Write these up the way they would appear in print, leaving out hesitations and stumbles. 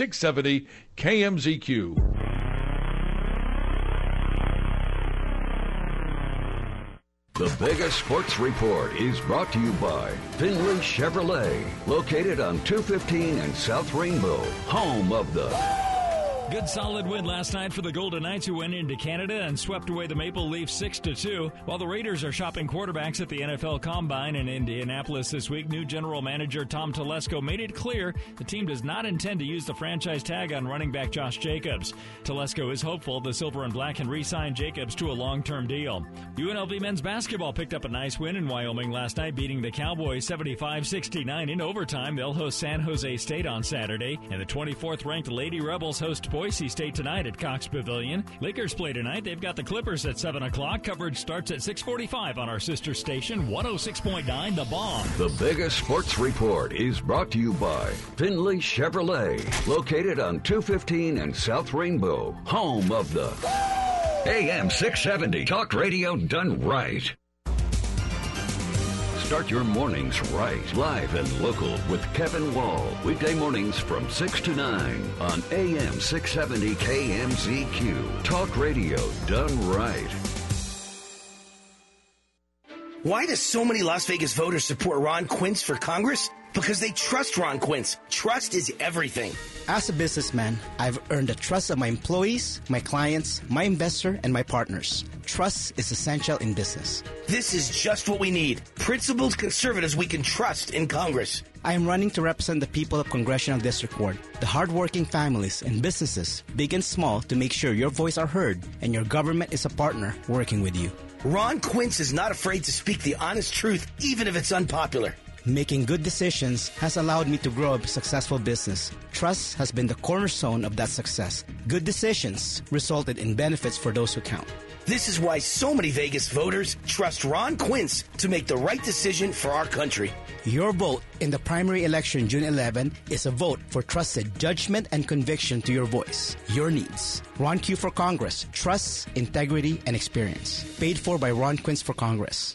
670 KMZQ. The Vegas Sports Report is brought to you by Findlay Chevrolet, located on 215 and South Rainbow, home of the... Good solid win last night for the Golden Knights, who went into Canada and swept away the Maple Leafs 6-2. While the Raiders are shopping quarterbacks at the NFL Combine in Indianapolis this week, new general manager Tom Telesco made it clear the team does not intend to use the franchise tag on running back Josh Jacobs. Telesco is hopeful the Silver and Black can re-sign Jacobs to a long-term deal. UNLV men's basketball picked up a nice win in Wyoming last night, beating the Cowboys 75-69 in overtime. They'll host San Jose State on Saturday, and the 24th-ranked Lady Rebels host Boise State tonight at Cox Pavilion. Lakers play tonight. They've got the Clippers at 7 o'clock. Coverage starts at 6:45 on our sister station, 106.9 The Bomb. The Vegas Sports Report is brought to you by Findlay Chevrolet, located on 215 and South Rainbow, home of the AM 670 Talk Radio done right. Start your mornings right, live and local with Kevin Wall. Weekday mornings from 6 to 9 on AM 670 KMZQ. Talk radio done right. Why do so many Las Vegas voters support Ron Quince for Congress? Because they trust Ron Quince. Trust is everything. As a businessman, I've earned the trust of my employees, my clients, my investor, and my partners. Trust is essential in business. This is just what we need. Principled conservatives we can trust in Congress. I am running to represent the people of Congressional District 1, the hardworking families and businesses, big and small, to make sure your voice are heard and your government is a partner working with you. Ron Quince is not afraid to speak the honest truth, even if it's unpopular. Making good decisions has allowed me to grow a successful business. Trust has been the cornerstone of that success. Good decisions resulted in benefits for those who count. This is why so many Vegas voters trust Ron Quince to make the right decision for our country. Your vote in the primary election June 11 is a vote for trusted judgment and conviction to your voice, your needs. Ron Q for Congress. Trust, integrity, and experience. Paid for by Ron Quince for Congress.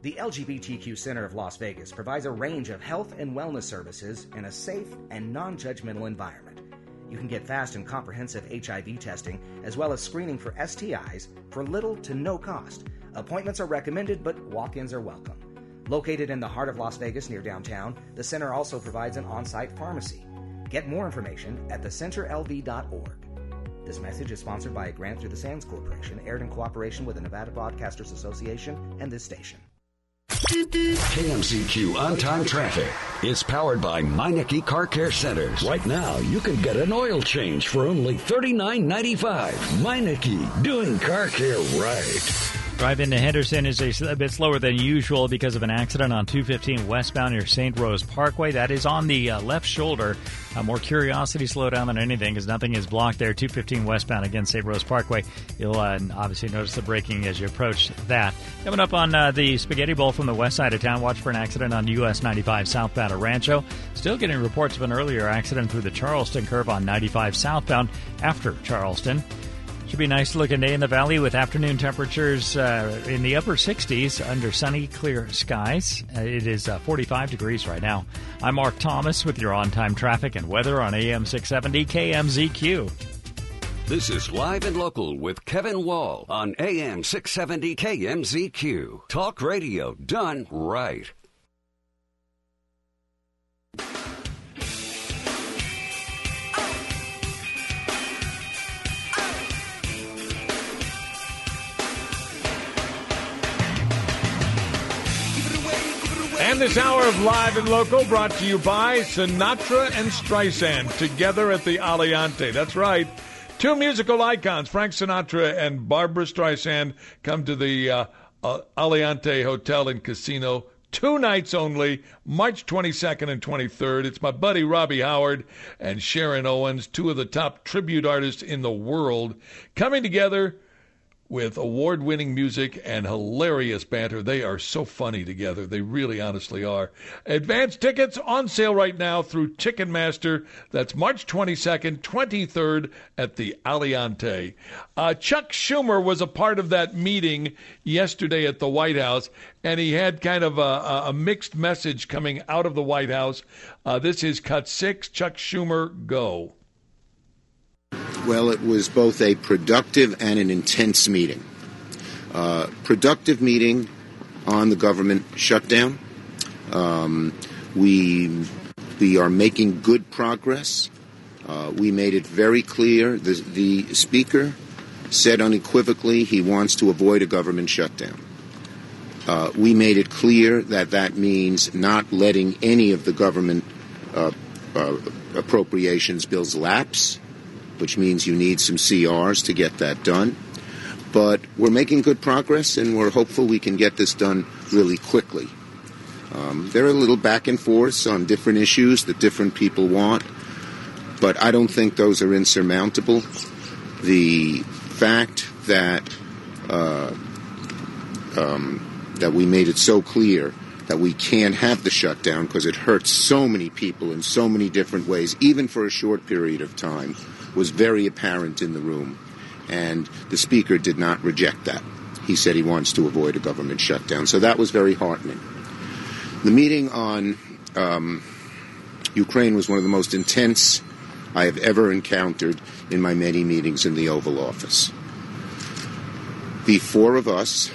The LGBTQ Center of Las Vegas provides a range of health and wellness services in a safe and non-judgmental environment. You can get fast and comprehensive HIV testing, as well as screening for STIs, for little to no cost. Appointments are recommended, but walk-ins are welcome. Located in the heart of Las Vegas near downtown, the center also provides an on-site pharmacy. Get more information at thecenterlv.org. This message is sponsored by a grant through the Sands Corporation, aired in cooperation with the Nevada Broadcasters Association and this station. KMCQ on-time traffic is powered by Meineke Car Care Centers. Right now, you can get an oil change for only $39.95. Meineke, doing car care right. Drive into Henderson is a bit slower than usual because of an accident on 215 westbound near St. Rose Parkway. That is on the left shoulder. More curiosity slowdown than anything, because nothing is blocked there. 215 westbound, again, St. Rose Parkway. You'll obviously notice the braking as you approach that. Coming up on the Spaghetti Bowl from the west side of town, watch for an accident on US 95 southbound at Rancho. Still getting reports of an earlier accident through the Charleston curve on 95 southbound after Charleston. Should be a nice-looking day in the valley with afternoon temperatures in the upper 60s under sunny, clear skies. It is 45 degrees right now. I'm Mark Thomas with your on-time traffic and weather on AM 670 KMZQ. This is Live and Local with Kevin Wall on AM 670 KMZQ. Talk radio done right. And this hour of Live and Local brought to you by Sinatra and Streisand, together at the Aliante. That's right. Two musical icons, Frank Sinatra and Barbara Streisand, come to the Aliante Hotel and Casino. 2 nights only, March 22nd and 23rd. It's my buddy Robbie Howard and Sharon Owens, two of the top tribute artists in the world, coming together with award-winning music and hilarious banter. They are so funny together. They really honestly are. Advance tickets on sale right now through Ticketmaster. That's March 22nd, 23rd at the Aliante. Chuck Schumer was a part of that meeting yesterday at the White House, and he had kind of a mixed message coming out of the White House. This is Cut 6, Chuck Schumer, go. Well, it was both a productive and an intense meeting. Productive meeting on the government shutdown. We are making good progress. We made it very clear. The speaker said unequivocally he wants to avoid a government shutdown. We made it clear that means not letting any of the government appropriations bills lapse, which means you need some CRs to get that done. But we're making good progress, and we're hopeful we can get this done really quickly. There are a little back and forth on different issues that different people want, but I don't think those are insurmountable. The fact that we made it so clear that we can't have the shutdown because it hurts so many people in so many different ways, even for a short period of time, was very apparent in the room. And the speaker did not reject that. He said he wants to avoid a government shutdown. So that was very heartening. The meeting on Ukraine was one of the most intense I have ever encountered in my many meetings in the Oval Office. The four of us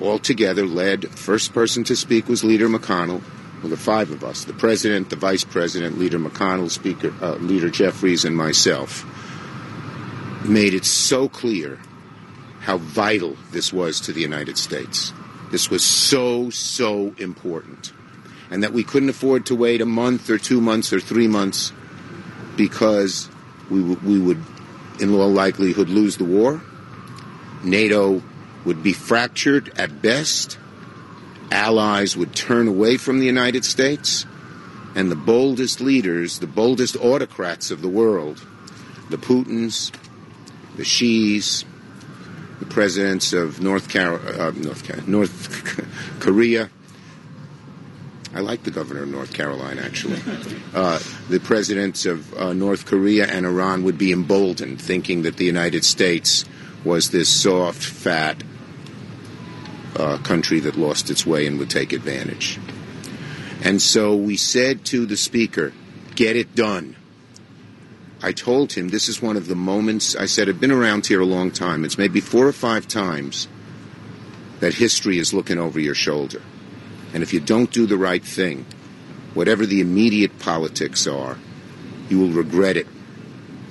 all together led. First person to speak was Leader McConnell. Well, the five of us, the president, the vice president, Leader McConnell, Speaker, Leader Jeffries, and myself, made it so clear how vital this was to the United States. This was so, so important. And that we couldn't afford to wait a month or 2 months or 3 months, because we would, in all likelihood, lose the war. NATO would be fractured at best. Allies would turn away from the United States, and the boldest leaders, the boldest autocrats of the world, the Putins, the Xis, the presidents of North Korea. I like the governor of North Carolina, actually. The presidents of North Korea and Iran would be emboldened, thinking that the United States was this soft, fat country that lost its way and would take advantage. And so we said to the speaker, get it done. I told him this is one of the moments, I said, I've been around here a long time. It's maybe 4 or 5 times that history is looking over your shoulder. And if you don't do the right thing, whatever the immediate politics are, you will regret it.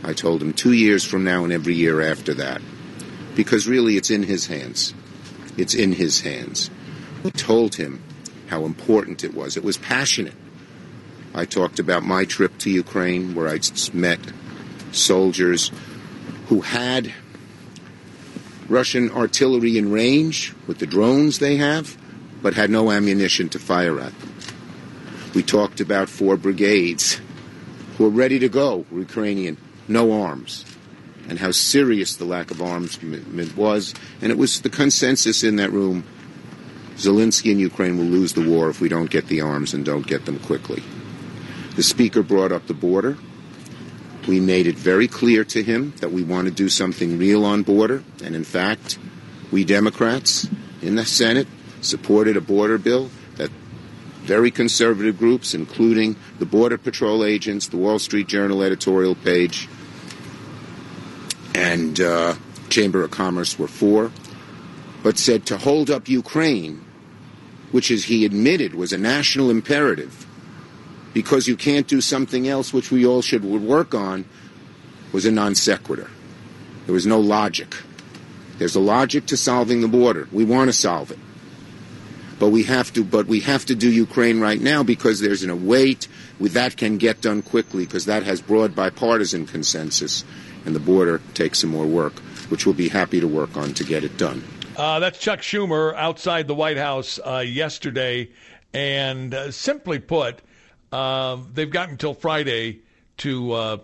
I told him 2 years from now and every year after that, because really it's in his hands. It's in his hands. We told him how important it was. It was passionate. I talked about my trip to Ukraine, where I met soldiers who had Russian artillery in range with the drones they have, but had no ammunition to fire at them. We talked about 4 brigades who were ready to go, Ukrainian, no arms, and how serious the lack of arms was. And it was the consensus in that room, Zelensky and Ukraine will lose the war if we don't get the arms and don't get them quickly. The speaker brought up the border. We made it very clear to him that we want to do something real on border. And in fact, we Democrats in the Senate supported a border bill that very conservative groups, including the Border Patrol agents, the Wall Street Journal editorial page, and Chamber of Commerce were for, but said to hold up Ukraine, which as he admitted was a national imperative, because you can't do something else which we all should work on, was a non sequitur. There was no logic. There's a logic to solving the border. We want to solve it. But we have to do Ukraine right now because there's a wait that can get done quickly because that has broad bipartisan consensus, and the border takes some more work, which we'll be happy to work on to get it done. That's Chuck Schumer outside the White House yesterday, and simply put, they've got until Friday to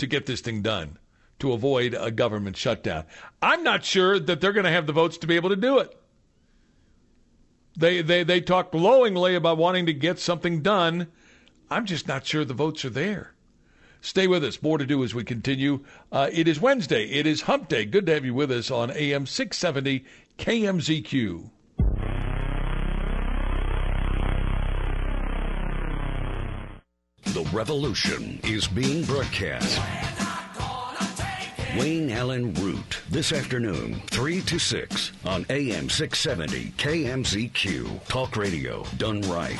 get this thing done, to avoid a government shutdown. I'm not sure that they're going to have the votes to be able to do it. They talk glowingly about wanting to get something done. I'm just not sure the votes are there. Stay with us. More to do as we continue. It is Wednesday. It is Hump Day. Good to have you with us on AM 670 KMZQ. The revolution is being broadcast. Wayne Allen Root, this afternoon, 3 to 6, on AM 670 KMZQ. Talk radio, done right.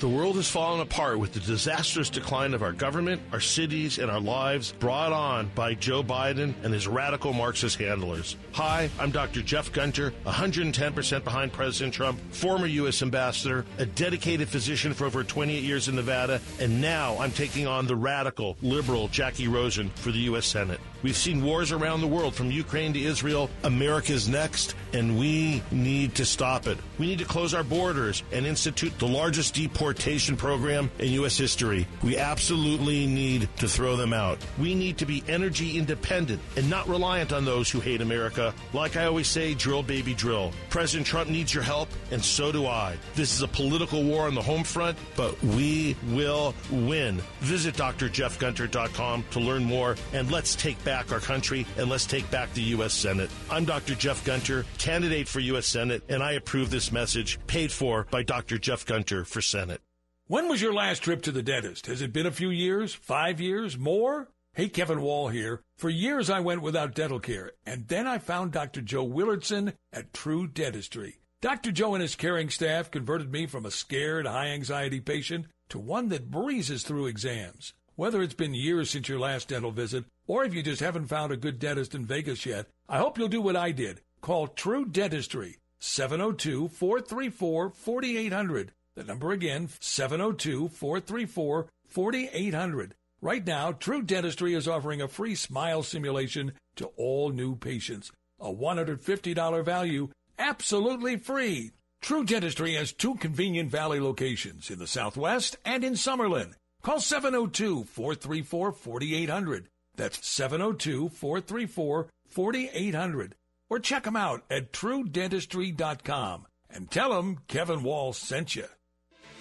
The world has fallen apart with the disastrous decline of our government, our cities, and our lives brought on by Joe Biden and his radical Marxist handlers. Hi, I'm Dr. Jeff Gunter, 110% behind President Trump, former U.S. ambassador, a dedicated physician for over 28 years in Nevada, and now I'm taking on the radical, liberal Jackie Rosen for the U.S. Senate. We've seen wars around the world, from Ukraine to Israel. America's next, and we need to stop it. We need to close our borders and institute the largest deportation program in U.S. history. We absolutely need to throw them out. We need to be energy independent and not reliant on those who hate America. Like I always say, drill, baby, drill. President Trump needs your help, and so do I. This is a political war on the home front, but we will win. Visit drjeffgunter.com to learn more, and let's take back our country, and let's take back the U.S. Senate. I'm Dr. Jeff Gunter, candidate for U.S. Senate, and I approve this message, paid for by Dr. Jeff Gunter for Senate. When was your last trip to the dentist? Has it been a few years? 5 years? More? Hey, Kevin Wall here. For years, I went without dental care, and then I found Dr. Joe Willardson at True Dentistry. Dr. Joe and his caring staff converted me from a scared, high-anxiety patient to one that breezes through exams. Whether it's been years since your last dental visit, or if you just haven't found a good dentist in Vegas yet, I hope you'll do what I did. Call True Dentistry, 702-434-4800. The number again, 702-434-4800. Right now, True Dentistry is offering a free smile simulation to all new patients. A $150 value, absolutely free. True Dentistry has two convenient Valley locations, in the Southwest and in Summerlin. Call 702-434-4800. That's 702-434-4800. Or check them out at TrueDentistry.com and tell them Kevin Wall sent you.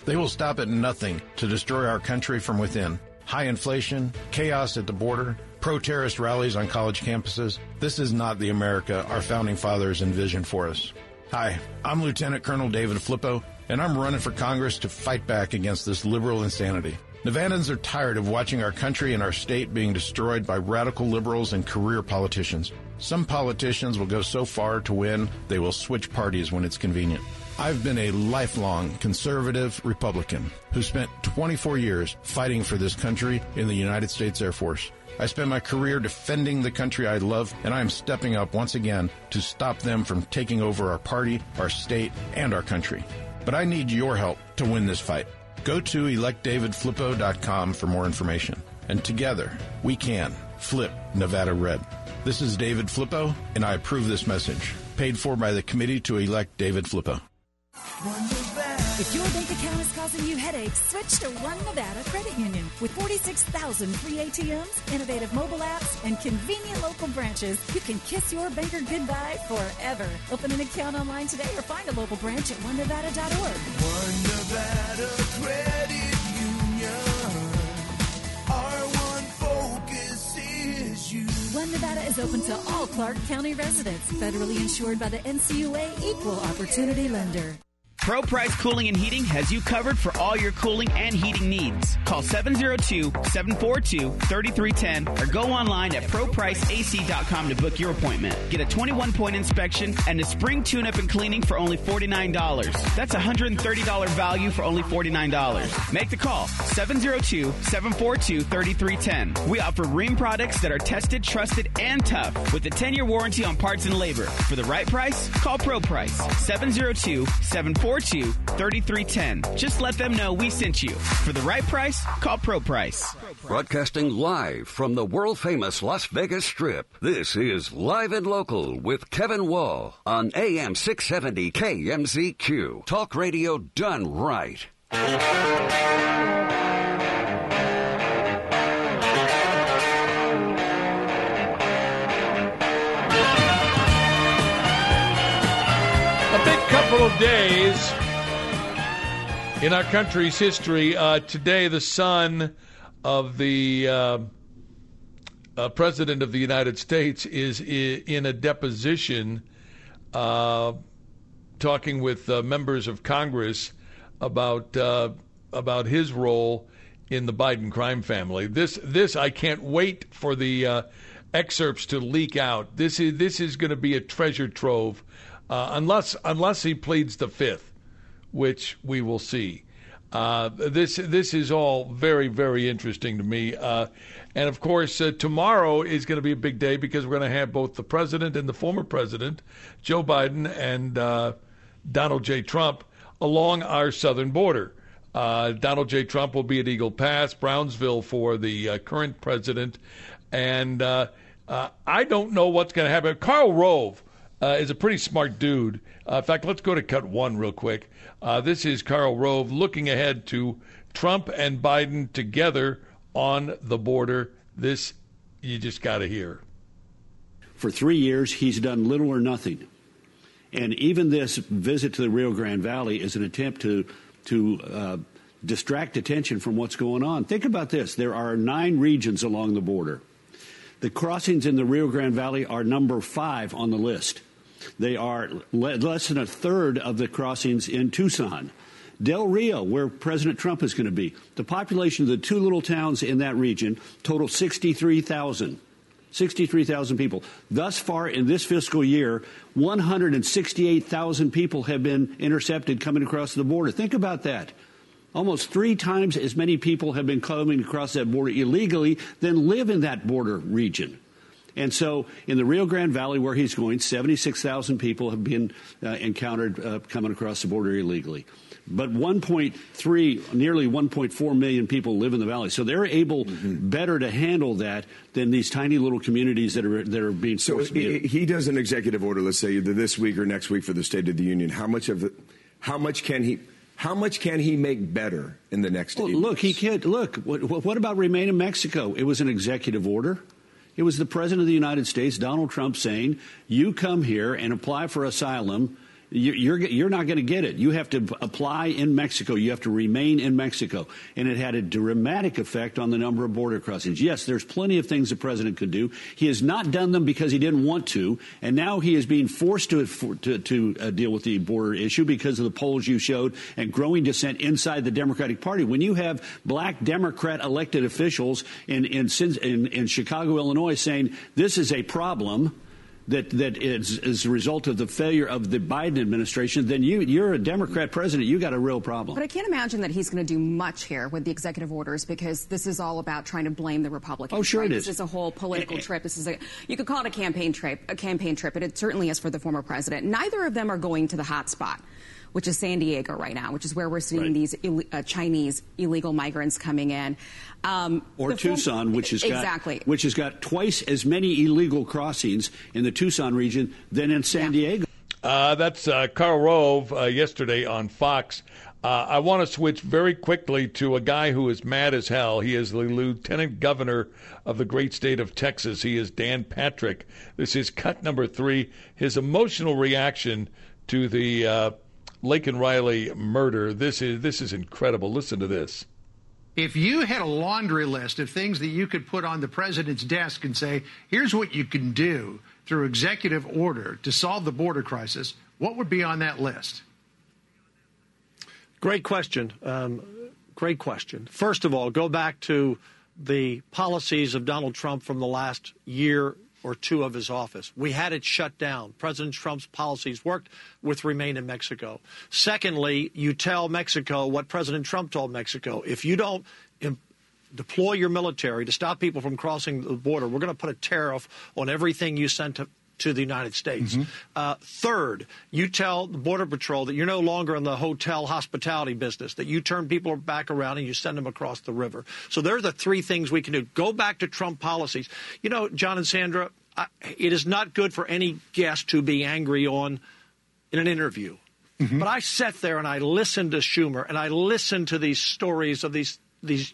They will stop at nothing to destroy our country from within. High inflation, chaos at the border, pro-terrorist rallies on college campuses. This is not the America our founding fathers envisioned for us. Hi, I'm Lieutenant Colonel David Flippo, and I'm running for Congress to fight back against this liberal insanity. Nevadans are tired of watching our country and our state being destroyed by radical liberals and career politicians. Some politicians will go so far to win, they will switch parties when it's convenient. I've been a lifelong conservative Republican who spent 24 years fighting for this country in the United States Air Force. I spent my career defending the country I love, and I am stepping up once again to stop them from taking over our party, our state, and our country. But I need your help to win this fight. Go to electdavidflippo.com for more information. And together, we can flip Nevada red. This is David Flippo, and I approve this message. Paid for by the committee to elect David Flippo. If your bank account is causing you headaches, switch to One Nevada Credit Union. With 46,000 free ATMs, innovative mobile apps, and convenient local branches, you can kiss your banker goodbye forever. Open an account online today or find a local branch at onenevada.org. One Nevada Credit Union. Our one focus is you. One Nevada is open to all Clark County residents, federally insured by the NCUA Equal Opportunity Lender. Pro Price Cooling and Heating has you covered for all your cooling and heating needs. Call 702-742-3310 or go online at ProPriceAC.com to book your appointment. Get a 21-point inspection and a spring tune-up and cleaning for only $49. That's $130 value for only $49. Make the call, 702-742-3310. We offer Ream products that are tested, trusted, and tough with a 10-year warranty on parts and labor. For the right price, call Pro Price, 702-742-3310. Just let them know we sent you. For the right price, call Pro Price. Broadcasting live from the world-famous Las Vegas Strip, this is Live and Local with Kevin Wall on AM 670 KMZQ. Talk radio done right. A big couple of days in our country's history. Today, the son of the President of the United States is in a deposition talking with members of Congress about his role in the Biden crime family. This I can't wait for the excerpts to leak out. This is going to be a treasure trove, unless he pleads the fifth, which we will see. This is all very, very interesting to me. And of course, tomorrow is going to be a big day because we're going to have both the president and the former president, Joe Biden and Donald J. Trump, along our southern border. Donald J. Trump will be at Eagle Pass, Brownsville, for the current president. And I don't know what's going to happen. Karl Rove is a pretty smart dude. In fact, let's go to cut one real quick. This is Karl Rove looking ahead to Trump and Biden together on the border. This you just got to hear. For 3 years, he's done little or nothing. And even this visit to the Rio Grande Valley is an attempt to distract attention from what's going on. Think about this. There are 9 regions along the border. The crossings in the Rio Grande Valley are number 5 on the list. They are less than a third of the crossings in Tucson. Del Rio, where President Trump is going to be. The population of the 2 little towns in that region total 63,000. 63,000 people. Thus far in this fiscal year, 168,000 people have been intercepted coming across the border. Think about that. Almost 3 times as many people have been coming across that border illegally than live in that border region. And so in the Rio Grande Valley where he's going, 76,000 people have been encountered coming across the border illegally. But nearly 1.4 million people live in the valley. So they're able better to handle that than these tiny little communities that are being forced. So he does an executive order, let's say, either this week or next week for the State of the Union. How much can he make better in the next week? Look, he can't. Look, what about Remain in Mexico? It was an executive order. It was the President of the United States, Donald Trump, saying, you come here and apply for asylum. You're not going to get it. You have to apply in Mexico. You have to remain in Mexico. And it had a dramatic effect on the number of border crossings. Yes, there's plenty of things the president could do. He has not done them because he didn't want to. And now he is being forced to deal with the border issue because of the polls you showed and growing dissent inside the Democratic Party. When you have black Democrat elected officials in Chicago, Illinois, saying this is a problem that is a result of the failure of the Biden administration, then you're a Democrat president. You got a real problem. But I can't imagine that he's going to do much here with the executive orders because this is all about trying to blame the Republicans. Oh, sure, right? It is. This is a whole political trip. This is you could call it a campaign trip, and it certainly is for the former president. Neither of them are going to the hot spot, which is San Diego right now, which is where we're seeing these Chinese illegal migrants coming in. Or Tucson, which has got twice as many illegal crossings in the Tucson region than in San Diego. That's Karl Rove yesterday on Fox. I want to switch very quickly to a guy who is mad as hell. He is the lieutenant governor of the great state of Texas. He is Dan Patrick. This is cut number 3. His emotional reaction to the Laken Riley murder. This is incredible. Listen to this. If you had a laundry list of things that you could put on the president's desk and say, here's what you can do through executive order to solve the border crisis, what would be on that list? Great question. Great question. First of all, go back to the policies of Donald Trump from the last year or two of his office. We had it shut down. President Trump's policies worked with Remain in Mexico. Secondly, you tell Mexico what President Trump told Mexico. If you don't deploy your military to stop people from crossing the border, we're going to put a tariff on everything you send to the United States. Mm-hmm. Third, you tell the Border Patrol that you're no longer in the hotel hospitality business, that you turn people back around and you send them across the river. So there are the three things we can do. Go back to Trump policies. You know, John and Sandra, it is not good for any guest to be angry in an interview. Mm-hmm. But I sat there and I listened to Schumer and I listened to these stories of these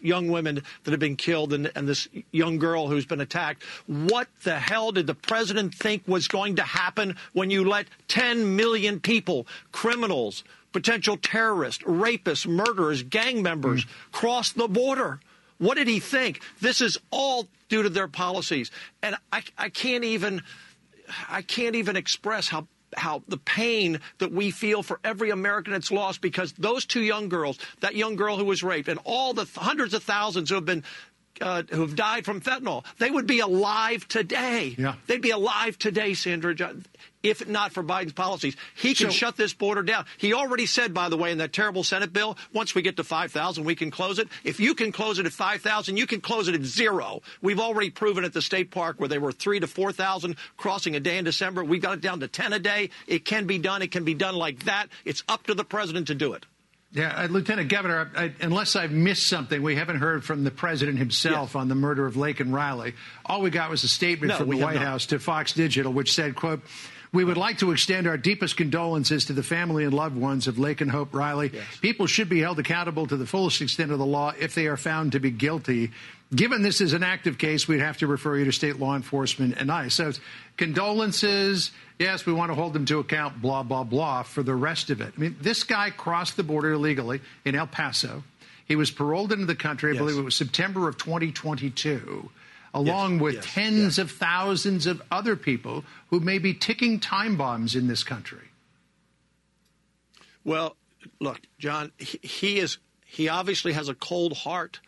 young women that have been killed and this young girl who's been attacked. What the hell did the president think was going to happen when you let 10 million people, criminals, potential terrorists, rapists, murderers, gang members cross the border? What did he think? This is all due to their policies. And I can't even express how the pain that we feel for every American that's lost, because those two young girls, that young girl who was raped, and all the hundreds of thousands who have been who have died from fentanyl, they would be alive today. Yeah. They'd be alive today, Sandra, if not for Biden's policies. He can shut this border down. He already said, by the way, in that terrible Senate bill, once we get to 5,000, we can close it. If you can close it at 5,000, you can close it at zero. We've already proven at the state park where they were 3,000 to 4,000 crossing a day in December. We got it down to 10 a day. It can be done. It can be done like that. It's up to the president to do it. Yeah, Lieutenant Governor, unless I've missed something, we haven't heard from the president himself on the murder of Laken Riley. All we got was a statement from the White House to Fox Digital, which said, quote, "We would like to extend our deepest condolences to the family and loved ones of Laken Hope Riley. Yes. People should be held accountable to the fullest extent of the law if they are found to be guilty. Given this is an active case, we'd have to refer you to state law enforcement and ICE." So it's condolences, yes, we want to hold them to account, blah, blah, blah, for the rest of it. I mean, this guy crossed the border illegally in El Paso. He was paroled into the country, I believe it was September of 2022, along with tens of thousands of other people who may be ticking time bombs in this country. Well, look, John, he obviously has a cold heart.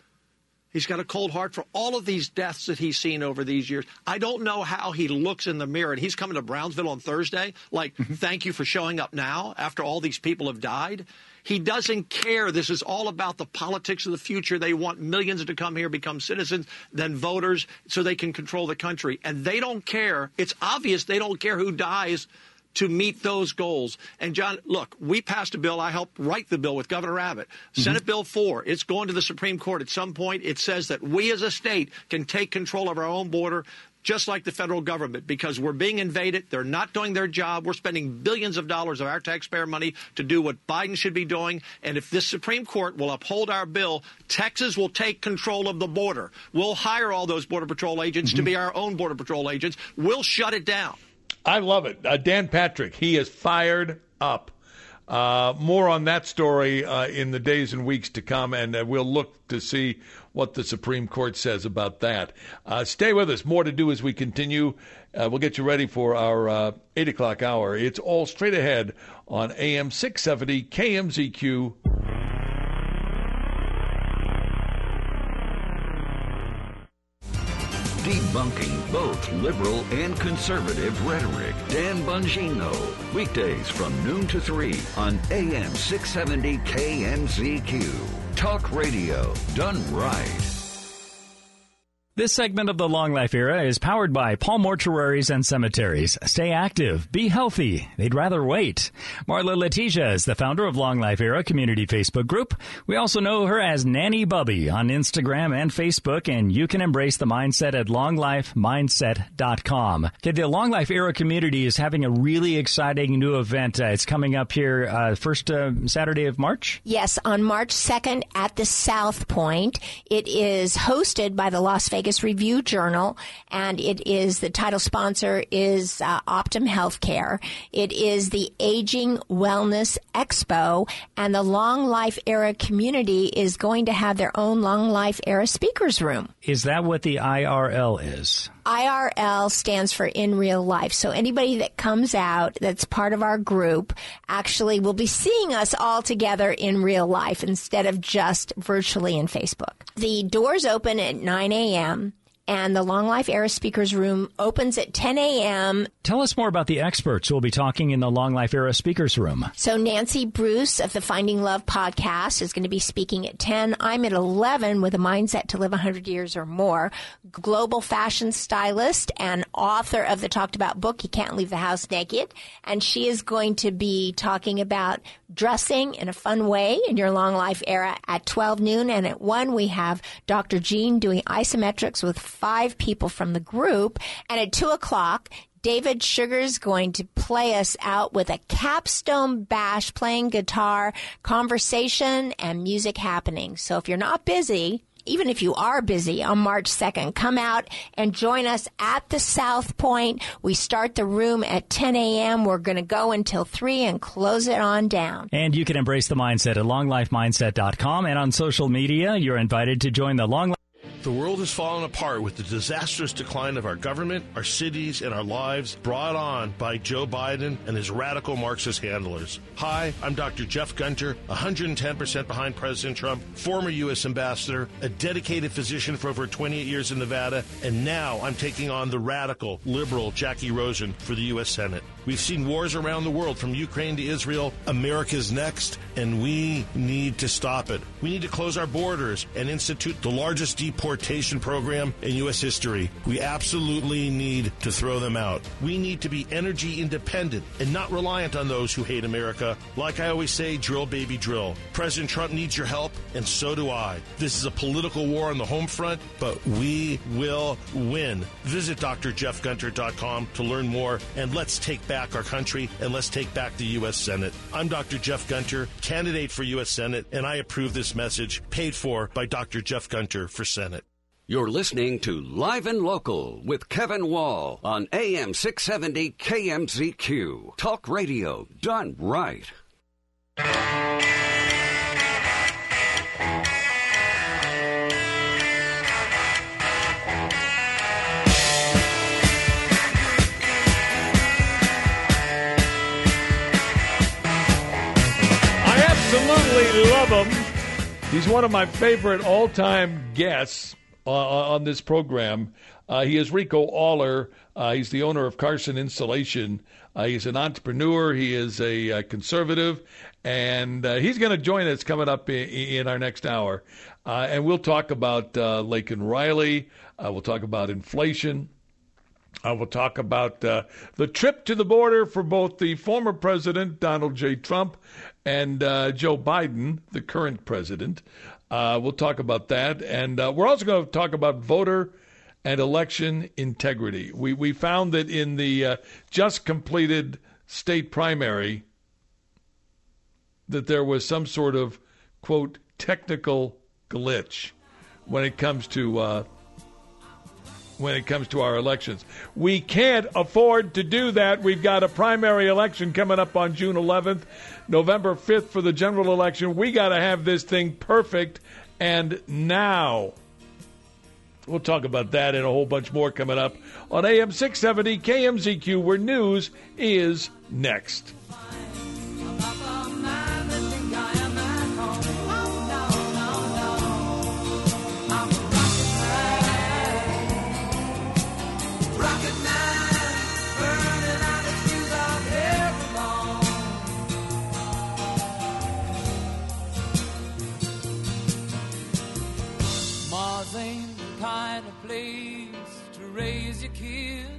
He's got a cold heart for all of these deaths that he's seen over these years. I don't know how he looks in the mirror. And he's coming to Brownsville on Thursday, like, thank you for showing up now after all these people have died. He doesn't care. This is all about the politics of the future. They want millions to come here, become citizens, then voters, so they can control the country. And they don't care. It's obvious they don't care who dies to meet those goals. And, John, look, we passed a bill. I helped write the bill with Governor Abbott. Senate Bill 4. It's going to the Supreme Court at some point. It says that we as a state can take control of our own border, just like the federal government, because we're being invaded. They're not doing their job. We're spending billions of dollars of our taxpayer money to do what Biden should be doing. And if this Supreme Court will uphold our bill, Texas will take control of the border. We'll hire all those Border Patrol agents to be our own Border Patrol agents. We'll shut it down. I love it. Dan Patrick, he is fired up. More on that story in the days and weeks to come, and we'll look to see what the Supreme Court says about that. Stay with us. More to do as we continue. We'll get you ready for our 8 o'clock hour. It's all straight ahead on AM 670 KMZQ. Debunking both liberal and conservative rhetoric. Dan Bongino. Weekdays from noon to 3 on AM 670 KMZQ. Talk radio done right. This segment of the Long Life Era is powered by Paul Mortuaries and Cemeteries. Stay active. Be healthy. They'd rather wait. Marla Letizia is the founder of Long Life Era Community Facebook group. We also know her as Nanny Bubby on Instagram and Facebook, and you can embrace the mindset at longlifemindset.com. Okay, the Long Life Era community is having a really exciting new event. It's coming up here first Saturday of March? Yes, on March 2nd at the South Point. It is hosted by the Las Vegas Review Journal, and it is the title sponsor is Optum Healthcare. It is the Aging Wellness Expo, and the Long Life Era community is going to have their own Long Life Era speakers room. Is that what the IRL is? IRL stands for in real life. So anybody that comes out that's part of our group actually will be seeing us all together in real life instead of just virtually in Facebook. The doors open at 9 a.m. and the Long Life Era Speakers Room opens at 10 a.m. Tell us more about the experts who will be talking in the Long Life Era Speakers Room. So Nancy Bruce of the Finding Love podcast is going to be speaking at 10. I'm at 11 with a mindset to live 100 years or more. Global fashion stylist and author of the talked about book, You Can't Leave the House Naked. And she is going to be talking about dressing in a fun way in your long life era at 12 noon. And at 1, we have Dr. Jean doing isometrics with 5 people from the group. And at 2 o'clock, David Sugar's going to play us out with a capstone bash, playing guitar, conversation, and music happening. So if you're not busy, even if you are busy on March 2nd, come out and join us at the South Point. We start the room at 10 a.m. We're going to go until 3 and close it on down. And you can embrace the mindset at longlifemindset.com. And on social media, you're invited to join the Long Life. The world has fallen apart with the disastrous decline of our government, our cities, and our lives brought on by Joe Biden and his radical Marxist handlers. Hi, I'm Dr. Jeff Gunter, 110% behind President Trump, former U.S. ambassador, a dedicated physician for over 28 years in Nevada, and now I'm taking on the radical, liberal Jackie Rosen for the U.S. Senate. We've seen wars around the world, from Ukraine to Israel. America's next, and we need to stop it. We need to close our borders and institute the largest deportation program in U.S. history. We absolutely need to throw them out. We need to be energy independent and not reliant on those who hate America. Like I always say, drill, baby, drill. President Trump needs your help, and so do I. This is a political war on the home front, but we will win. Visit drjeffgunter.com to learn more, and let's take back our country, and let's take back the U.S. Senate. I'm Dr. Jeff Gunter, candidate for U.S. Senate, and I approve this message, paid for by Dr. Jeff Gunter for Senate. You're listening to Live and Local with Kevin Wall on AM 670 KMZQ. Talk radio done right. I absolutely love him. He's one of my favorite all-time guests on this program. He is Rico Aller. He's the owner of Carson Insulation. He's an entrepreneur. He is a conservative, and he's going to join us coming up in our next hour. And we'll talk about Laken Riley. We'll talk about inflation. We'll talk about the trip to the border for both the former president, Donald J. Trump, and Joe Biden, the current president. We'll talk about that, and we're also going to talk about voter and election integrity. We found that in the just completed state primary that there was some sort of, quote, technical glitch when it comes to our elections. We can't afford to do that. We've got a primary election coming up on June 11th, November 5th for the general election. We got to have this thing perfect. And now we'll talk about that and a whole bunch more coming up on AM 670 KMZQ, where news is next. Ain't the kind of place to raise your kids.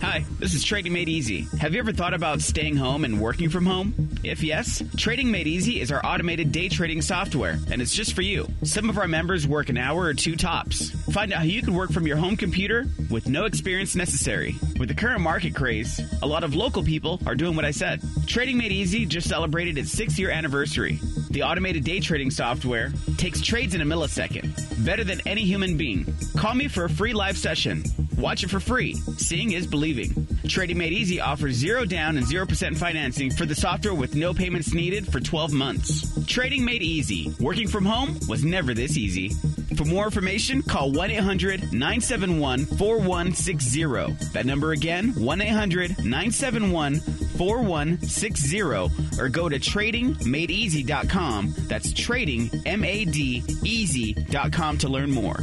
Hi, this is Trading Made Easy. Have you ever thought about staying home and working from home? If yes, Trading Made Easy is our automated day trading software, and it's just for you. Some of our members work an hour or two tops. Find out how you can work from your home computer with no experience necessary. With the current market craze, a lot of local people are doing what I said. Trading Made Easy just celebrated its 6-year anniversary. The automated day trading software takes trades in a millisecond, better than any human being. Call me for a free live session. Watch it for free. Seeing is believing. Trading Made Easy offers 0 down and 0% financing for the software with no payments needed for 12 months. Trading Made Easy. Working from home was never this easy. for more information, call 1-800-971-4160. That number again, 1-800-971-4160, or go to TradingMadeEasy.com. That's TradingMadeEasy.com to learn more.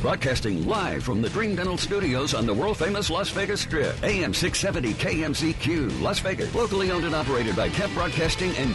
Broadcasting live from the Dream Dental Studios on the world-famous Las Vegas Strip. AM 670 KMCQ, Las Vegas. Locally owned and operated by Kemp Broadcasting and